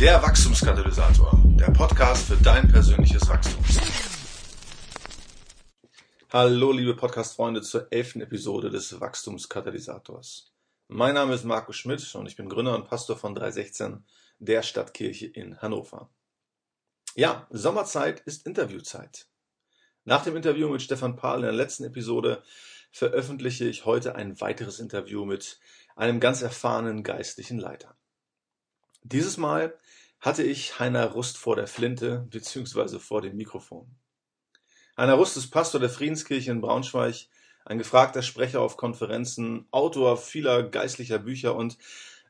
Der Wachstumskatalysator, der Podcast für dein persönliches Wachstum. Hallo liebe Podcast-Freunde zur 11. Episode des Wachstumskatalysators. Mein Name ist Markus Schmidt und ich bin Gründer und Pastor von 316, der Stadtkirche in Hannover. Ja, Sommerzeit ist Interviewzeit. Nach dem Interview mit Stefan Pahl in der letzten Episode veröffentliche ich heute ein weiteres Interview mit einem ganz erfahrenen geistlichen Leiter. Dieses Mal hatte ich Heiner Rust vor der Flinte bzw. vor dem Mikrofon. Heiner Rust ist Pastor der Friedenskirche in Braunschweig, ein gefragter Sprecher auf Konferenzen, Autor vieler geistlicher Bücher und,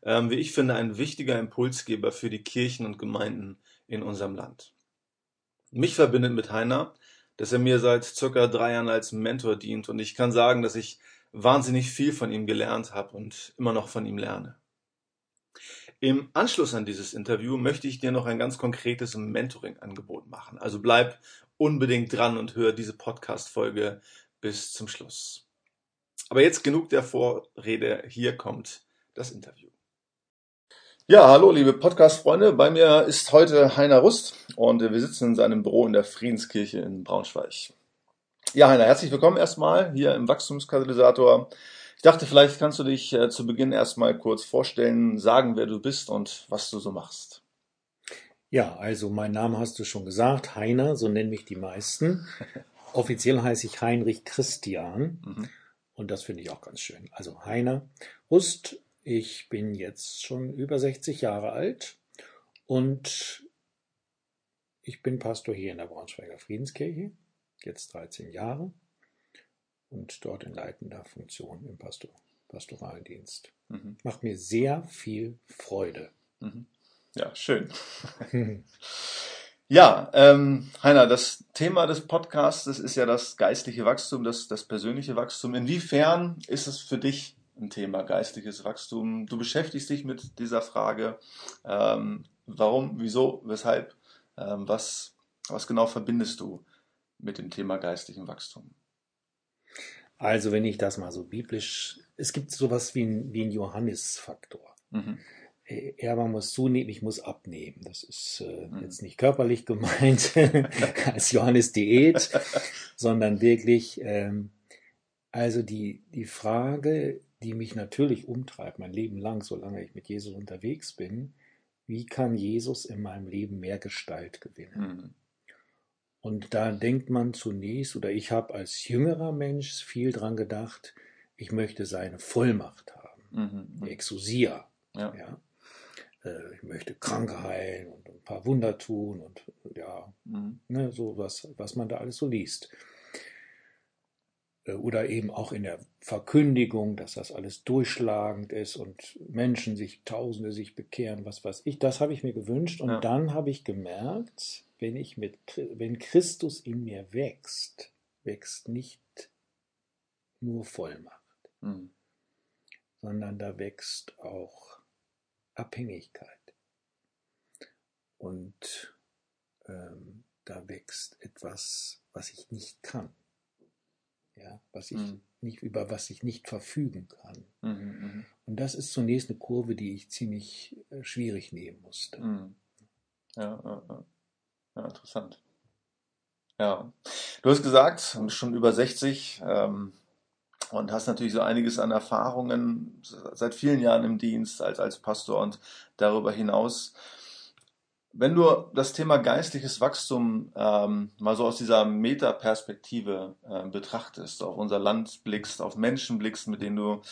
wie ich finde, ein wichtiger Impulsgeber für die Kirchen und Gemeinden in unserem Land. Mich verbindet mit Heiner, dass er mir seit circa 3 Jahren als Mentor dient und ich kann sagen, dass ich wahnsinnig viel von ihm gelernt habe und immer noch von ihm lerne. Im Anschluss an dieses Interview möchte ich dir noch ein ganz konkretes Mentoring-Angebot machen. Also bleib unbedingt dran und hör diese Podcast-Folge bis zum Schluss. Aber jetzt genug der Vorrede, hier kommt das Interview. Ja, hallo liebe Podcast-Freunde, bei mir ist heute Heiner Rust und wir sitzen in seinem Büro in der Friedenskirche in Braunschweig. Ja, Heiner, herzlich willkommen erstmal hier im Wachstumskatalysator. Ich dachte, vielleicht kannst du dich zu Beginn erstmal kurz vorstellen, sagen, wer du bist und was du so machst. Ja, also mein Name hast du schon gesagt, Heiner, so nennen mich die meisten. Offiziell heiße ich Heinrich Christian und das finde ich auch ganz schön. Also Heiner Rust, ich bin jetzt schon über 60 Jahre alt und ich bin Pastor hier in der Braunschweiger Friedenskirche, jetzt 13 Jahre. Und dort in leitender Funktion im pastoralen Dienst. Macht mir sehr viel Freude. Ja, schön. Ja, Heiner, das Thema des Podcasts ist ja das geistliche Wachstum, das persönliche Wachstum. Inwiefern ist es für dich ein Thema, geistliches Wachstum? Du beschäftigst dich mit dieser Frage. Warum, wieso, weshalb, was genau verbindest du mit dem Thema geistlichen Wachstum? Also wenn ich das mal so biblisch, es gibt sowas wie ein Johannes-Faktor. Erber muss zunehmen, ich muss abnehmen. Das ist jetzt nicht körperlich gemeint als Johannes-Diät, sondern wirklich, also die Frage, die mich natürlich umtreibt, mein Leben lang, solange ich mit Jesus unterwegs bin, wie kann Jesus in meinem Leben mehr Gestalt gewinnen? Und da denkt man zunächst, oder ich habe als jüngerer Mensch viel dran gedacht, ich möchte seine Vollmacht haben, die Exousia. Ja. Ich möchte Kranke heilen und ein paar Wunder tun und ja, so was man da alles so liest. Oder eben auch in der Verkündigung, dass das alles durchschlagend ist und Menschen Tausende sich bekehren, was weiß ich. Das habe ich mir gewünscht und dann habe ich gemerkt, wenn Christus in mir wächst, wächst nicht nur Vollmacht, sondern da wächst auch Abhängigkeit. Und da wächst etwas, was ich nicht kann. Ja, über was ich nicht verfügen kann. Und das ist zunächst eine Kurve, die ich ziemlich schwierig nehmen musste. Ja, interessant. Ja, du hast gesagt, du bist schon über 60 und hast natürlich so einiges an Erfahrungen seit vielen Jahren im Dienst als Pastor und darüber hinaus. Wenn du das Thema geistliches Wachstum mal so aus dieser Metaperspektive betrachtest, auf unser Land blickst, auf Menschen blickst, mit denen du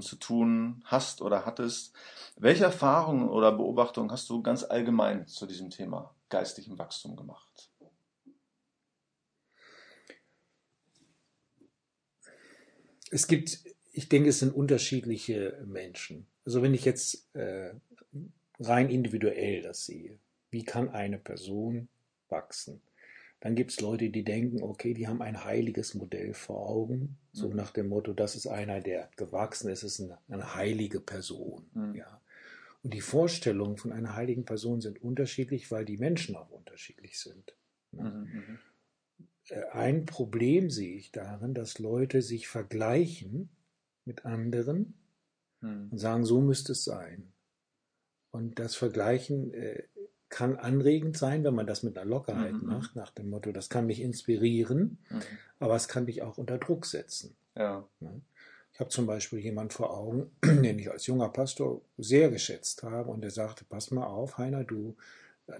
zu tun hast oder hattest, welche Erfahrungen oder Beobachtungen hast du ganz allgemein zu diesem Thema geistlichem Wachstum gemacht? Ich denke, es sind unterschiedliche Menschen. Also wenn ich jetzt rein individuell das sehe, wie kann eine Person wachsen? Dann gibt es Leute, die denken, okay, die haben ein heiliges Modell vor Augen, so nach dem Motto, das ist einer, der gewachsen ist eine heilige Person. Ja. Und die Vorstellungen von einer heiligen Person sind unterschiedlich, weil die Menschen auch unterschiedlich sind. Ein Problem sehe ich darin, dass Leute sich vergleichen mit anderen und sagen, so müsste es sein. Und das Vergleichen kann anregend sein, wenn man das mit einer Lockerheit macht, nach dem Motto, das kann mich inspirieren, aber es kann mich auch unter Druck setzen. Ja. Ich habe zum Beispiel jemanden vor Augen, den ich als junger Pastor sehr geschätzt habe, und der sagte, pass mal auf, Heiner,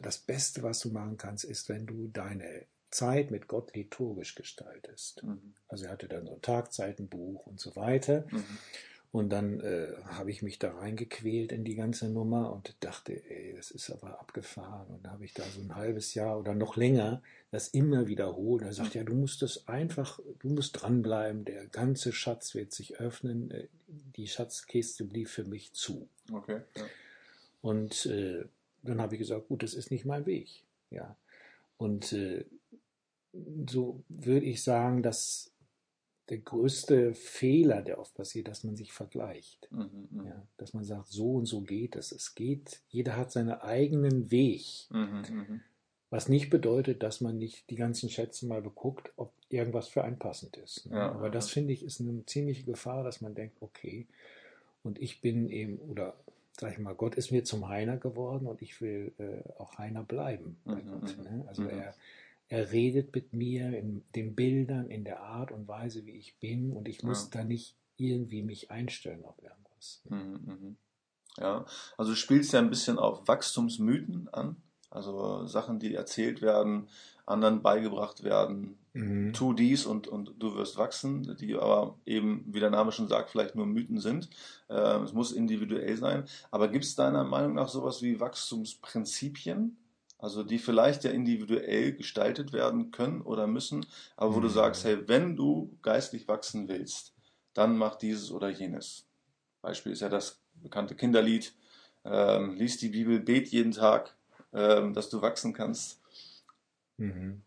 das Beste, was du machen kannst, ist, wenn du deine Zeit mit Gott liturgisch gestaltest. Mhm. Also er hatte dann so ein Tagzeitenbuch und so weiter. Mhm. Und dann habe ich mich da reingequält in die ganze Nummer und dachte, ey, das ist aber abgefahren. Und dann habe ich da so ein halbes Jahr oder noch länger das immer wiederholt. Er sagt, ja, du musst dranbleiben, der ganze Schatz wird sich öffnen. Die Schatzkiste blieb für mich zu. Okay. Ja. Und dann habe ich gesagt, gut, das ist nicht mein Weg. Ja. Und so würde ich sagen, dass der größte Fehler, der oft passiert, dass man sich vergleicht. Mhm, ja, dass man sagt, so und so geht es. Es geht, jeder hat seinen eigenen Weg. Mhm, was nicht bedeutet, dass man nicht die ganzen Schätze mal beguckt, ob irgendwas für einen passend ist. Ne? Ja, aber das, finde ich, ist eine ziemliche Gefahr, dass man denkt, okay, und ich bin eben, oder sag ich mal, Gott ist mir zum Heiner geworden und ich will auch Heiner bleiben bei Gott. Ne? Also er redet mit mir in den Bildern, in der Art und Weise, wie ich bin, und ich muss da nicht irgendwie mich einstellen auf irgendwas. Mhm, ja, also du spielst ja ein bisschen auf Wachstumsmythen an, also Sachen, die erzählt werden, anderen beigebracht werden, tu dies und du wirst wachsen, die aber eben, wie der Name schon sagt, vielleicht nur Mythen sind. Es muss individuell sein, aber gibt es deiner Meinung nach sowas wie Wachstumsprinzipien? Also die vielleicht ja individuell gestaltet werden können oder müssen, aber wo du sagst, hey, wenn du geistlich wachsen willst, dann mach dieses oder jenes. Beispiel ist ja das bekannte Kinderlied, lies die Bibel, bet jeden Tag, dass du wachsen kannst. Mhm.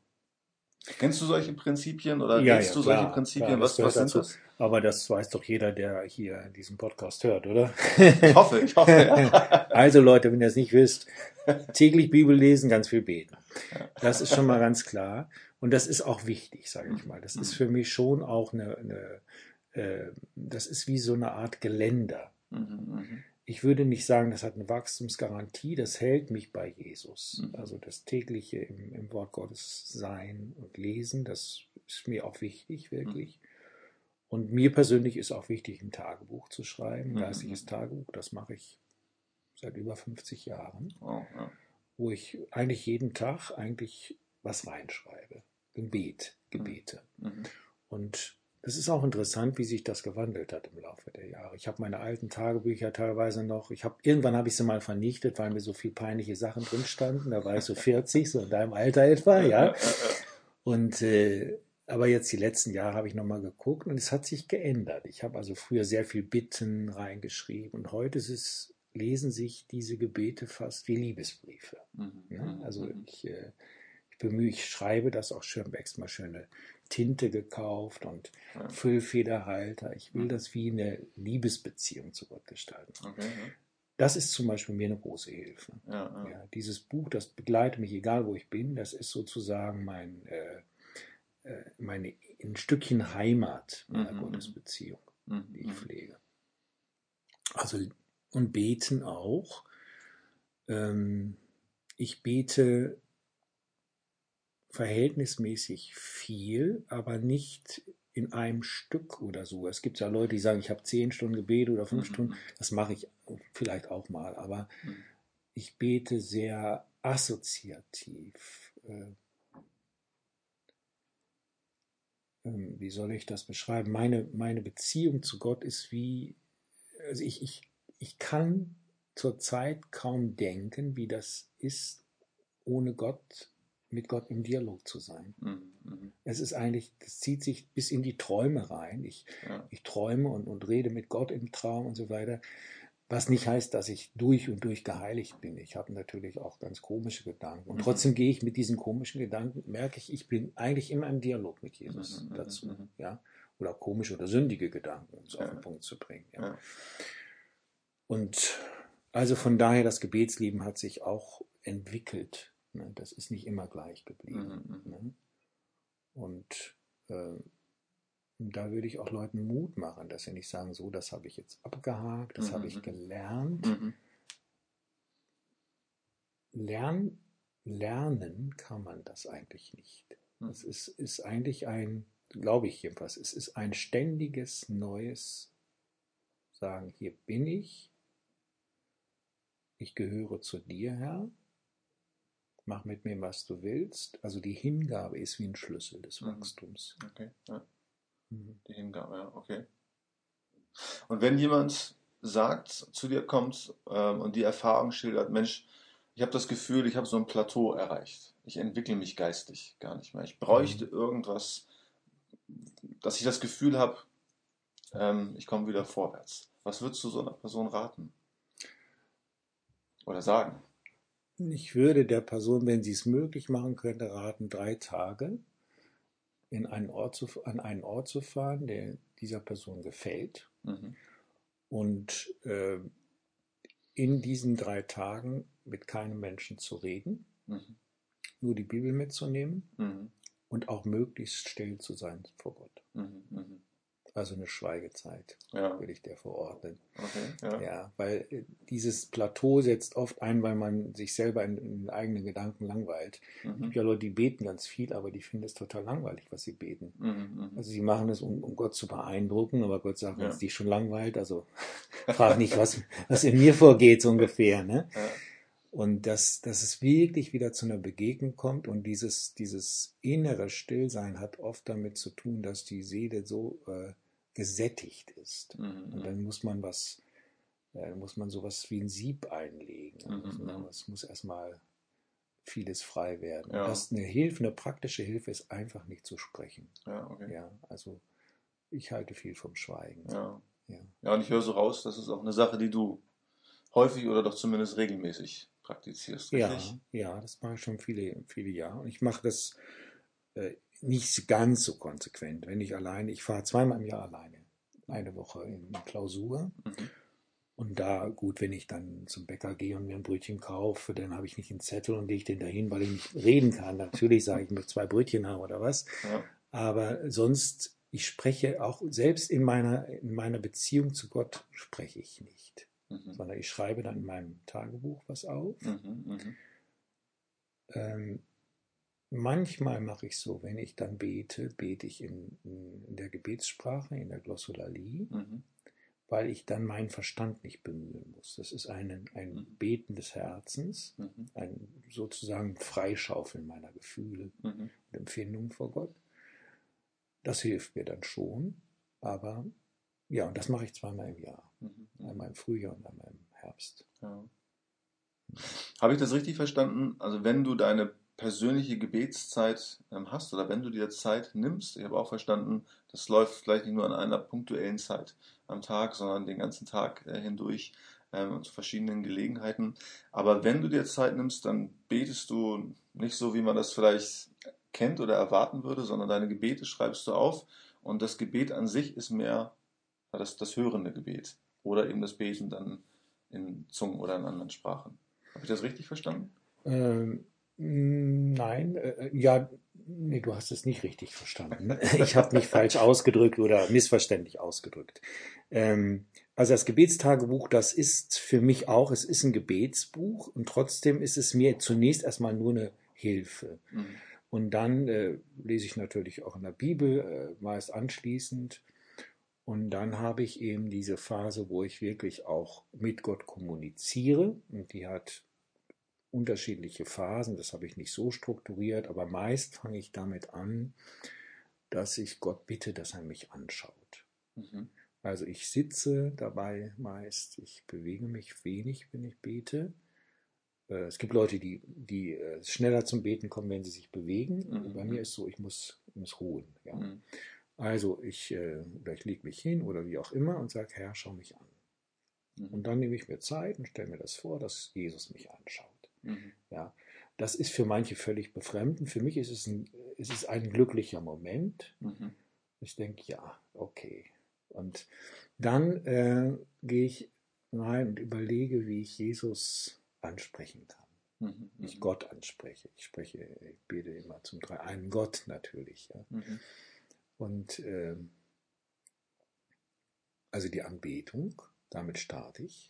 Kennst du solche Prinzipien oder kennst du solche Prinzipien? Klar, was sind das? Aber das weiß doch jeder, der hier diesen Podcast hört, oder? Ich hoffe. Ja. Also Leute, wenn ihr es nicht wisst, täglich Bibel lesen, ganz viel beten. Das ist schon mal ganz klar. Und das ist auch wichtig, sage ich mal. Das ist für mich schon auch das ist wie so eine Art Geländer. Ich würde nicht sagen, das hat eine Wachstumsgarantie, das hält mich bei Jesus. Also das tägliche im Wort Gottes sein und lesen, das ist mir auch wichtig, wirklich. Und mir persönlich ist auch wichtig, ein Tagebuch zu schreiben, ein geistiges Tagebuch, das mache ich seit über 50 Jahren, wo ich eigentlich jeden Tag was reinschreibe, Gebete. Und das ist auch interessant, wie sich das gewandelt hat im Laufe der Jahre. Ich habe meine alten Tagebücher teilweise noch, irgendwann habe ich sie mal vernichtet, weil mir so viel peinliche Sachen drin standen. Da war ich so 40, so in deinem Alter etwa, ja. Und aber jetzt die letzten Jahre habe ich nochmal geguckt und es hat sich geändert. Ich habe also früher sehr viel Bitten reingeschrieben und heute lesen sich diese Gebete fast wie Liebesbriefe. Ja? Also ich schreibe das auch schön, extra schöne Tinte gekauft und Füllfederhalter. Ich will das wie eine Liebesbeziehung zu Gott gestalten. Okay, ja. Das ist zum Beispiel mir eine große Hilfe. Ja. Ja, dieses Buch, das begleitet mich, egal wo ich bin. Das ist sozusagen ein Stückchen Heimat meiner Gottesbeziehung, die ich pflege. Also, und beten auch. Ich bete verhältnismäßig viel, aber nicht in einem Stück oder so. Es gibt ja Leute, die sagen, ich habe 10 Stunden Gebet oder 5 Stunden. Das mache ich vielleicht auch mal, aber ich bete sehr assoziativ. Wie soll ich das beschreiben? Meine Beziehung zu Gott ist wie, also ich kann zurzeit kaum denken, wie das ist, ohne Gott, mit Gott im Dialog zu sein. Es ist eigentlich, das zieht sich bis in die Träume rein. Ich träume und rede mit Gott im Traum und so weiter. Was nicht heißt, dass ich durch und durch geheiligt bin. Ich habe natürlich auch ganz komische Gedanken. Und trotzdem gehe ich mit diesen komischen Gedanken, merke ich, ich bin eigentlich immer im Dialog mit Jesus dazu. Ja? Oder komische oder sündige Gedanken, um es auf den Punkt zu bringen. Ja. Ja. Und also von daher, das Gebetsleben hat sich auch entwickelt. Das ist nicht immer gleich geblieben. Und da würde ich auch Leuten Mut machen, dass sie nicht sagen, so, das habe ich jetzt abgehakt, das habe ich gelernt, lernen kann man das eigentlich nicht. Das ist eigentlich ein, glaube ich jedenfalls, es ist ein ständiges neues Sagen, hier bin ich gehöre zu dir, Herr, mach mit mir, was du willst. Also die Hingabe ist wie ein Schlüssel des Wachstums. Okay, ja. Die Hingabe, ja, okay. Und wenn jemand sagt, zu dir kommt und die Erfahrung schildert, Mensch, ich habe das Gefühl, ich habe so ein Plateau erreicht. Ich entwickle mich geistig gar nicht mehr. Ich bräuchte irgendwas, dass ich das Gefühl habe, ich komme wieder vorwärts. Was würdest du so einer Person raten? Oder sagen? Ich würde der Person, wenn sie es möglich machen könnte, raten, 3 Tage an einen Ort zu fahren, der dieser Person gefällt. Und in diesen 3 Tagen mit keinem Menschen zu reden, nur die Bibel mitzunehmen und auch möglichst still zu sein vor Gott. Also eine Schweigezeit, würde ich dir verordnen. Okay, ja, weil dieses Plateau setzt oft ein, weil man sich selber in eigenen Gedanken langweilt. Es gibt ja Leute, die beten ganz viel, aber die finden es total langweilig, was sie beten. Also sie machen es, um Gott zu beeindrucken, aber Gott sagt, wenn es dich schon langweilt, also frag nicht, was in mir vorgeht, so ungefähr. Ne? Ja. Und dass es wirklich wieder zu einer Begegnung kommt, und dieses innere Stillsein hat oft damit zu tun, dass die Seele so gesättigt ist. Und dann muss man sowas wie ein Sieb einlegen. Es muss erstmal vieles frei werden. Ja. Das eine praktische Hilfe ist einfach nicht zu sprechen. Ja, okay. Ja, also ich halte viel vom Schweigen. Ja. Ja. Ja, und ich höre so raus, das ist auch eine Sache, die du häufig oder doch zumindest regelmäßig praktizierst. Richtig? Ja, das mache ich schon viele Jahre. Und ich mache das nicht ganz so konsequent, wenn ich alleine, ich fahre zweimal im Jahr alleine, eine Woche in Klausur und da, gut, wenn ich dann zum Bäcker gehe und mir ein Brötchen kaufe, dann habe ich nicht einen Zettel und lege ich den dahin, weil ich nicht reden kann. Natürlich sage ich, ich möchte 2 Brötchen haben oder was, aber sonst, ich spreche auch, selbst in meiner Beziehung zu Gott spreche ich nicht, sondern ich schreibe dann in meinem Tagebuch was auf. Manchmal mache ich so, wenn ich dann bete ich in der Gebetssprache, in der Glossolalie, weil ich dann meinen Verstand nicht bemühen muss. Das ist ein Beten des Herzens, ein sozusagen Freischaufeln meiner Gefühle und Empfindungen vor Gott. Das hilft mir dann schon, aber ja, und das mache ich zweimal im Jahr. Einmal im Frühjahr und einmal im Herbst. Ja. Habe ich das richtig verstanden? Also wenn du deine persönliche Gebetszeit hast oder wenn du dir Zeit nimmst, ich habe auch verstanden, das läuft vielleicht nicht nur an einer punktuellen Zeit am Tag, sondern den ganzen Tag hindurch und zu verschiedenen Gelegenheiten. Aber wenn du dir Zeit nimmst, dann betest du nicht so, wie man das vielleicht kennt oder erwarten würde, sondern deine Gebete schreibst du auf, und das Gebet an sich ist mehr das hörende Gebet oder eben das Beten dann in Zungen oder in anderen Sprachen. Habe ich das richtig verstanden? Nein, nee, du hast es nicht richtig verstanden. Ich habe mich falsch ausgedrückt oder missverständlich ausgedrückt. Also das Gebetstagebuch, das ist für mich auch, es ist ein Gebetsbuch, und trotzdem ist es mir zunächst erstmal nur eine Hilfe. Und dann lese ich natürlich auch in der Bibel, meist anschließend. Und dann habe ich eben diese Phase, wo ich wirklich auch mit Gott kommuniziere, und die hat unterschiedliche Phasen, das habe ich nicht so strukturiert, aber meist fange ich damit an, dass ich Gott bitte, dass er mich anschaut. Also ich sitze dabei meist, ich bewege mich wenig, wenn ich bete. Es gibt Leute, die schneller zum Beten kommen, wenn sie sich bewegen. Bei mir ist so, ich muss ruhen. Ja? Also ich lege mich hin oder wie auch immer und sage, Herr, schau mich an. Und dann nehme ich mir Zeit und stelle mir das vor, dass Jesus mich anschaut. Ja, das ist für manche völlig befremdend. Für mich ist es ein glücklicher Moment. Ich denke, ja, okay. Und dann gehe ich rein und überlege, wie ich Jesus ansprechen kann. Ich Gott anspreche. Ich bete immer zum Dreieinen Gott natürlich. Ja. Und also die Anbetung, damit starte ich.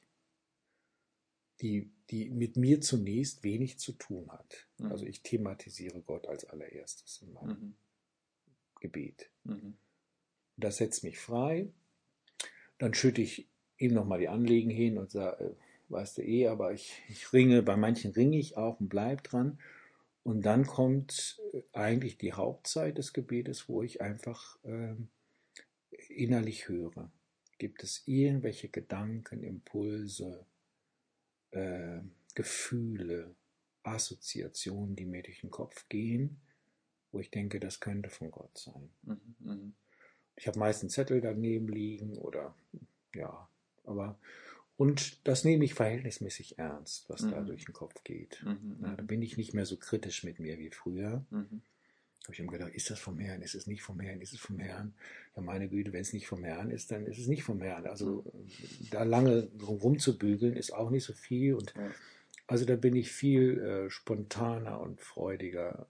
die mit mir zunächst wenig zu tun hat. Mhm. Also ich thematisiere Gott als allererstes in meinem Gebet. Mhm. Das setzt mich frei. Dann schütte ich ihm nochmal die Anliegen hin und sage, weißt du aber ich ringe, bei manchen ringe ich auch und bleib dran. Und dann kommt eigentlich die Hauptzeit des Gebetes, wo ich einfach innerlich höre. Gibt es irgendwelche Gedanken, Impulse, Gefühle, Assoziationen, die mir durch den Kopf gehen, wo ich denke, das könnte von Gott sein. Mhm, ich habe meist einen Zettel daneben liegen oder ja, aber und das nehme ich verhältnismäßig ernst, was da durch den Kopf geht. Na, da bin ich nicht mehr so kritisch mit mir wie früher. Da habe ich immer gedacht, ist das vom Herrn, ist es nicht vom Herrn, ist es vom Herrn? Ja, meine Güte, wenn es nicht vom Herrn ist, dann ist es nicht vom Herrn. Also da lange rumzubügeln ist auch nicht so viel. Und also da bin ich viel spontaner und freudiger.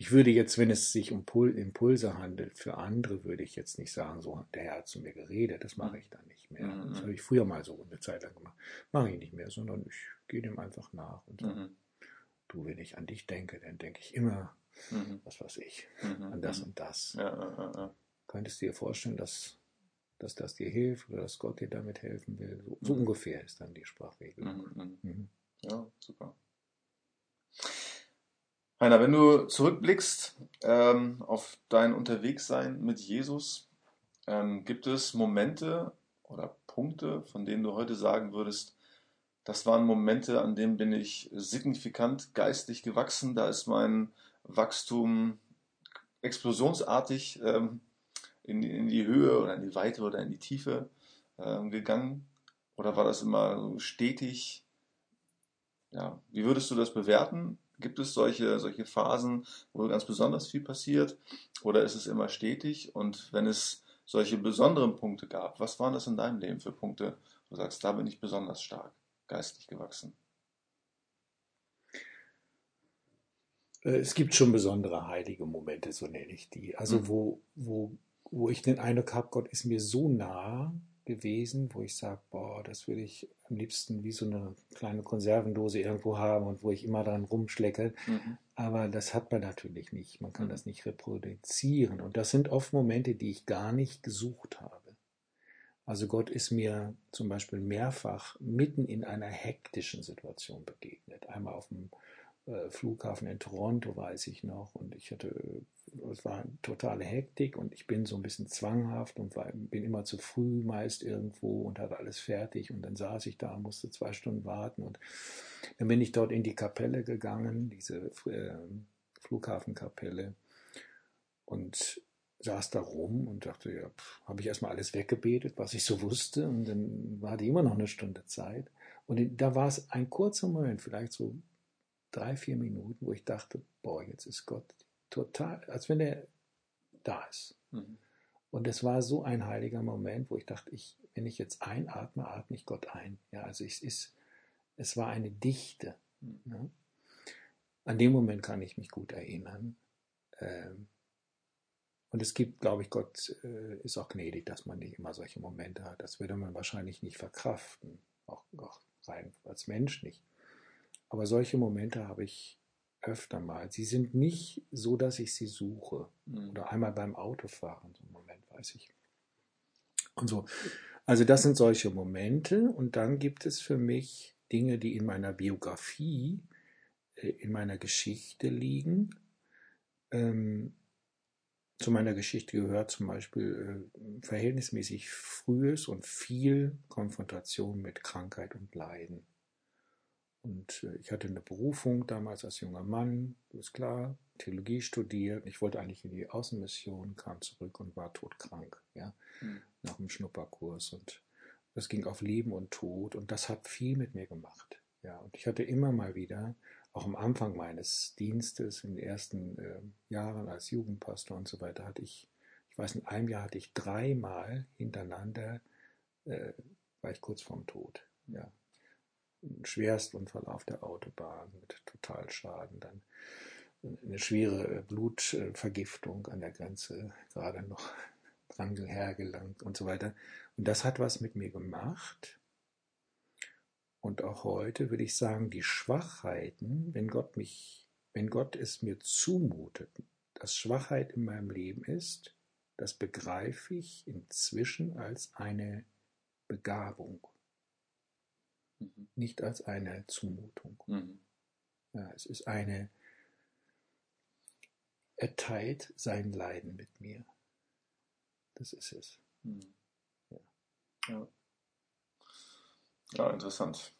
Ich würde jetzt, wenn es sich um Impulse handelt, für andere würde ich jetzt nicht sagen, so der Herr hat zu mir geredet, das mache ich dann nicht mehr. Das habe ich früher mal so eine Zeit lang gemacht. Mache ich nicht mehr, sondern ich gehe dem einfach nach und sage, du, wenn ich an dich denke, dann denke ich immer, was weiß ich, an das und das. Ja. Könntest du dir vorstellen, dass das dir hilft oder dass Gott dir damit helfen will? So ungefähr ist dann die Sprachregelung. Ja, super. Heiner, wenn du zurückblickst auf dein Unterwegssein mit Jesus, gibt es Momente oder Punkte, von denen du heute sagen würdest, das waren Momente, an denen bin ich signifikant geistlich gewachsen, da ist mein Wachstum explosionsartig in die Höhe oder in die Weite oder in die Tiefe gegangen? Oder war das immer so stetig? Ja. Wie würdest du das bewerten? Gibt es solche Phasen, wo ganz besonders viel passiert? Oder ist es immer stetig? Und wenn es solche besonderen Punkte gab, was waren das in deinem Leben für Punkte, wo du sagst, da bin ich besonders stark geistlich gewachsen? Es gibt schon besondere heilige Momente, so nenne ich die. Also wo ich den Eindruck habe, Gott ist mir so nah gewesen, wo ich sage, boah, das würde ich am liebsten wie so eine kleine Konservendose irgendwo haben und wo ich immer dran rumschlecke. Aber das hat man natürlich nicht. Man kann das nicht reproduzieren. Und das sind oft Momente, die ich gar nicht gesucht habe. Also Gott ist mir zum Beispiel mehrfach mitten in einer hektischen Situation begegnet. Einmal auf dem Flughafen in Toronto, weiß ich noch, und es war totale Hektik und ich bin so ein bisschen zwanghaft und bin immer zu früh meist irgendwo und hatte alles fertig und dann saß ich da und musste 2 Stunden warten und dann bin ich dort in die Kapelle gegangen, diese Flughafenkapelle, und saß da rum und dachte, ja, habe ich erstmal alles weggebetet, was ich so wusste, und dann hatte ich immer noch eine Stunde Zeit und da war es ein kurzer Moment, vielleicht so 3-4 Minuten, wo ich dachte, boah, jetzt ist Gott total, als wenn er da ist. Und es war so ein heiliger Moment, wo ich dachte, wenn ich jetzt einatme, atme ich Gott ein. Ja, also es war eine Dichte. Ne? An dem Moment kann ich mich gut erinnern. Und es gibt, glaube ich, Gott ist auch gnädig, dass man nicht immer solche Momente hat. Das würde man wahrscheinlich nicht verkraften, auch rein als Mensch nicht. Aber solche Momente habe ich öfter mal. Sie sind nicht so, dass ich sie suche. Oder einmal beim Autofahren, so einen Moment, weiß ich. Und so. Also das sind solche Momente. Und dann gibt es für mich Dinge, die in meiner Biografie, in meiner Geschichte liegen. Zu meiner Geschichte gehört zum Beispiel verhältnismäßig frühes und viel Konfrontation mit Krankheit und Leiden. Und ich hatte eine Berufung damals als junger Mann, ist klar, Theologie studiert. Ich wollte eigentlich in die Außenmission, kam zurück und war todkrank, ja, nach dem Schnupperkurs. Und das ging auf Leben und Tod und das hat viel mit mir gemacht. Ja. Und ich hatte immer mal wieder, auch am Anfang meines Dienstes, in den ersten Jahren als Jugendpastor und so weiter, in einem Jahr hatte ich 3 Mal hintereinander, war ich kurz vorm Tod, ja. Schwerstunfall auf der Autobahn mit Totalschaden, dann eine schwere Blutvergiftung an der Grenze, gerade noch dran hergelangt und so weiter. Und das hat was mit mir gemacht. Und auch heute will ich sagen, die Schwachheiten, wenn Gott es mir zumutet, dass Schwachheit in meinem Leben ist, das begreife ich inzwischen als eine Begabung, nicht als eine Zumutung. Mhm. Ja, es ist er teilt sein Leiden mit mir. Das ist es. Mhm. Ja. Ja. Ja, interessant.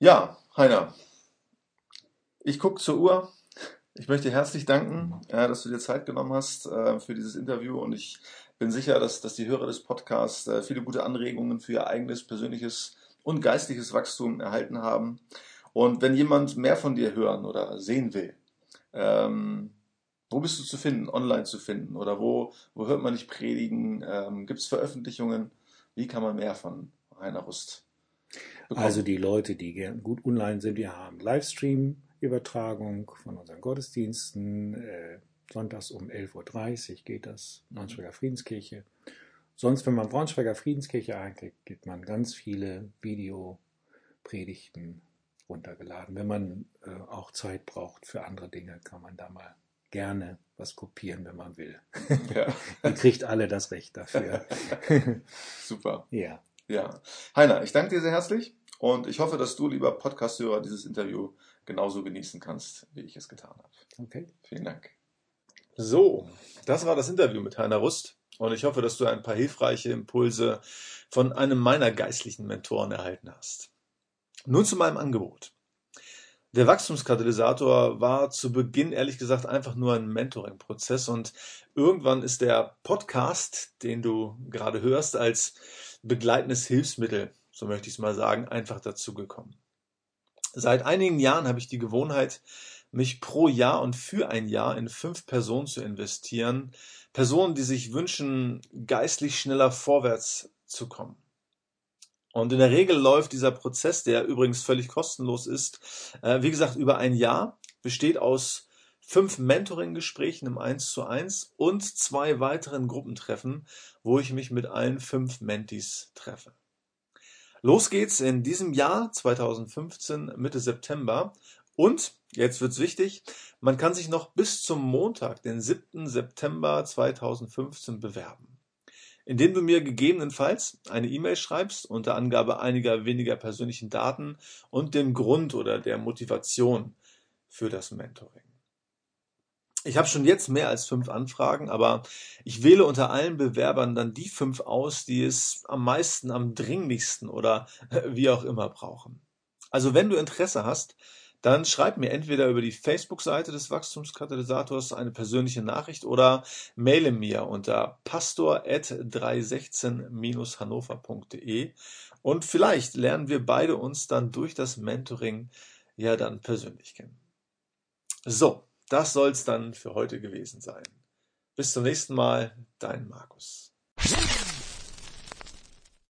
Ja, Heiner, ich gucke zur Uhr. Ich möchte herzlich danken, dass du dir Zeit genommen hast für dieses Interview, und ich bin sicher, dass die Hörer des Podcasts viele gute Anregungen für ihr eigenes persönliches und geistliches Wachstum erhalten haben. Und wenn jemand mehr von dir hören oder sehen will, wo bist du zu finden, online zu finden, oder wo hört man dich predigen? Gibt es Veröffentlichungen? Wie kann man mehr von Heiner Rust bekommen? Also die Leute, die gern gut online sind, wir haben Livestream-Übertragung von unseren Gottesdiensten. Sonntags um 11.30 Uhr geht das, Braunschweiger Friedenskirche. Sonst, wenn man Braunschweiger Friedenskirche einklickt, gibt man ganz viele Videopredigten runtergeladen. Wenn man auch Zeit braucht für andere Dinge, kann man da mal gerne was kopieren, wenn man will. Ja. Ihr kriegt alle das Recht dafür. Super. Ja. Ja. Heiner, ich danke dir sehr herzlich und ich hoffe, dass du, lieber Podcast-Hörer, dieses Interview genauso genießen kannst, wie ich es getan habe. Okay. Vielen Dank. So, das war das Interview mit Heiner Rust und ich hoffe, dass du ein paar hilfreiche Impulse von einem meiner geistlichen Mentoren erhalten hast. Nun zu meinem Angebot. Der Wachstumskatalysator war zu Beginn, ehrlich gesagt, einfach nur ein Mentoring-Prozess, und irgendwann ist der Podcast, den du gerade hörst, als begleitendes Hilfsmittel, so möchte ich es mal sagen, einfach dazugekommen. Seit einigen Jahren habe ich die Gewohnheit, mich pro Jahr und für ein Jahr in 5 Personen zu investieren. Personen, die sich wünschen, geistlich schneller vorwärts zu kommen. Und in der Regel läuft dieser Prozess, der übrigens völlig kostenlos ist, wie gesagt, über ein Jahr, besteht aus 5 Mentoring-Gesprächen im 1:1 und 2 weiteren Gruppentreffen, wo ich mich mit allen 5 Mentees treffe. Los geht's in diesem Jahr 2015, Mitte September. Und, jetzt wird's wichtig, man kann sich noch bis zum Montag, den 7. September 2015 bewerben. Indem du mir gegebenenfalls eine E-Mail schreibst unter Angabe einiger weniger persönlichen Daten und dem Grund oder der Motivation für das Mentoring. Ich habe schon jetzt mehr als 5 Anfragen, aber ich wähle unter allen Bewerbern dann die 5 aus, die es am meisten, am dringlichsten oder wie auch immer brauchen. Also wenn du Interesse hast, dann schreib mir entweder über die Facebook-Seite des Wachstumskatalysators eine persönliche Nachricht oder maile mir unter pastor@316-hannover.de, und vielleicht lernen wir beide uns dann durch das Mentoring ja dann persönlich kennen. So, das soll es dann für heute gewesen sein. Bis zum nächsten Mal, dein Markus.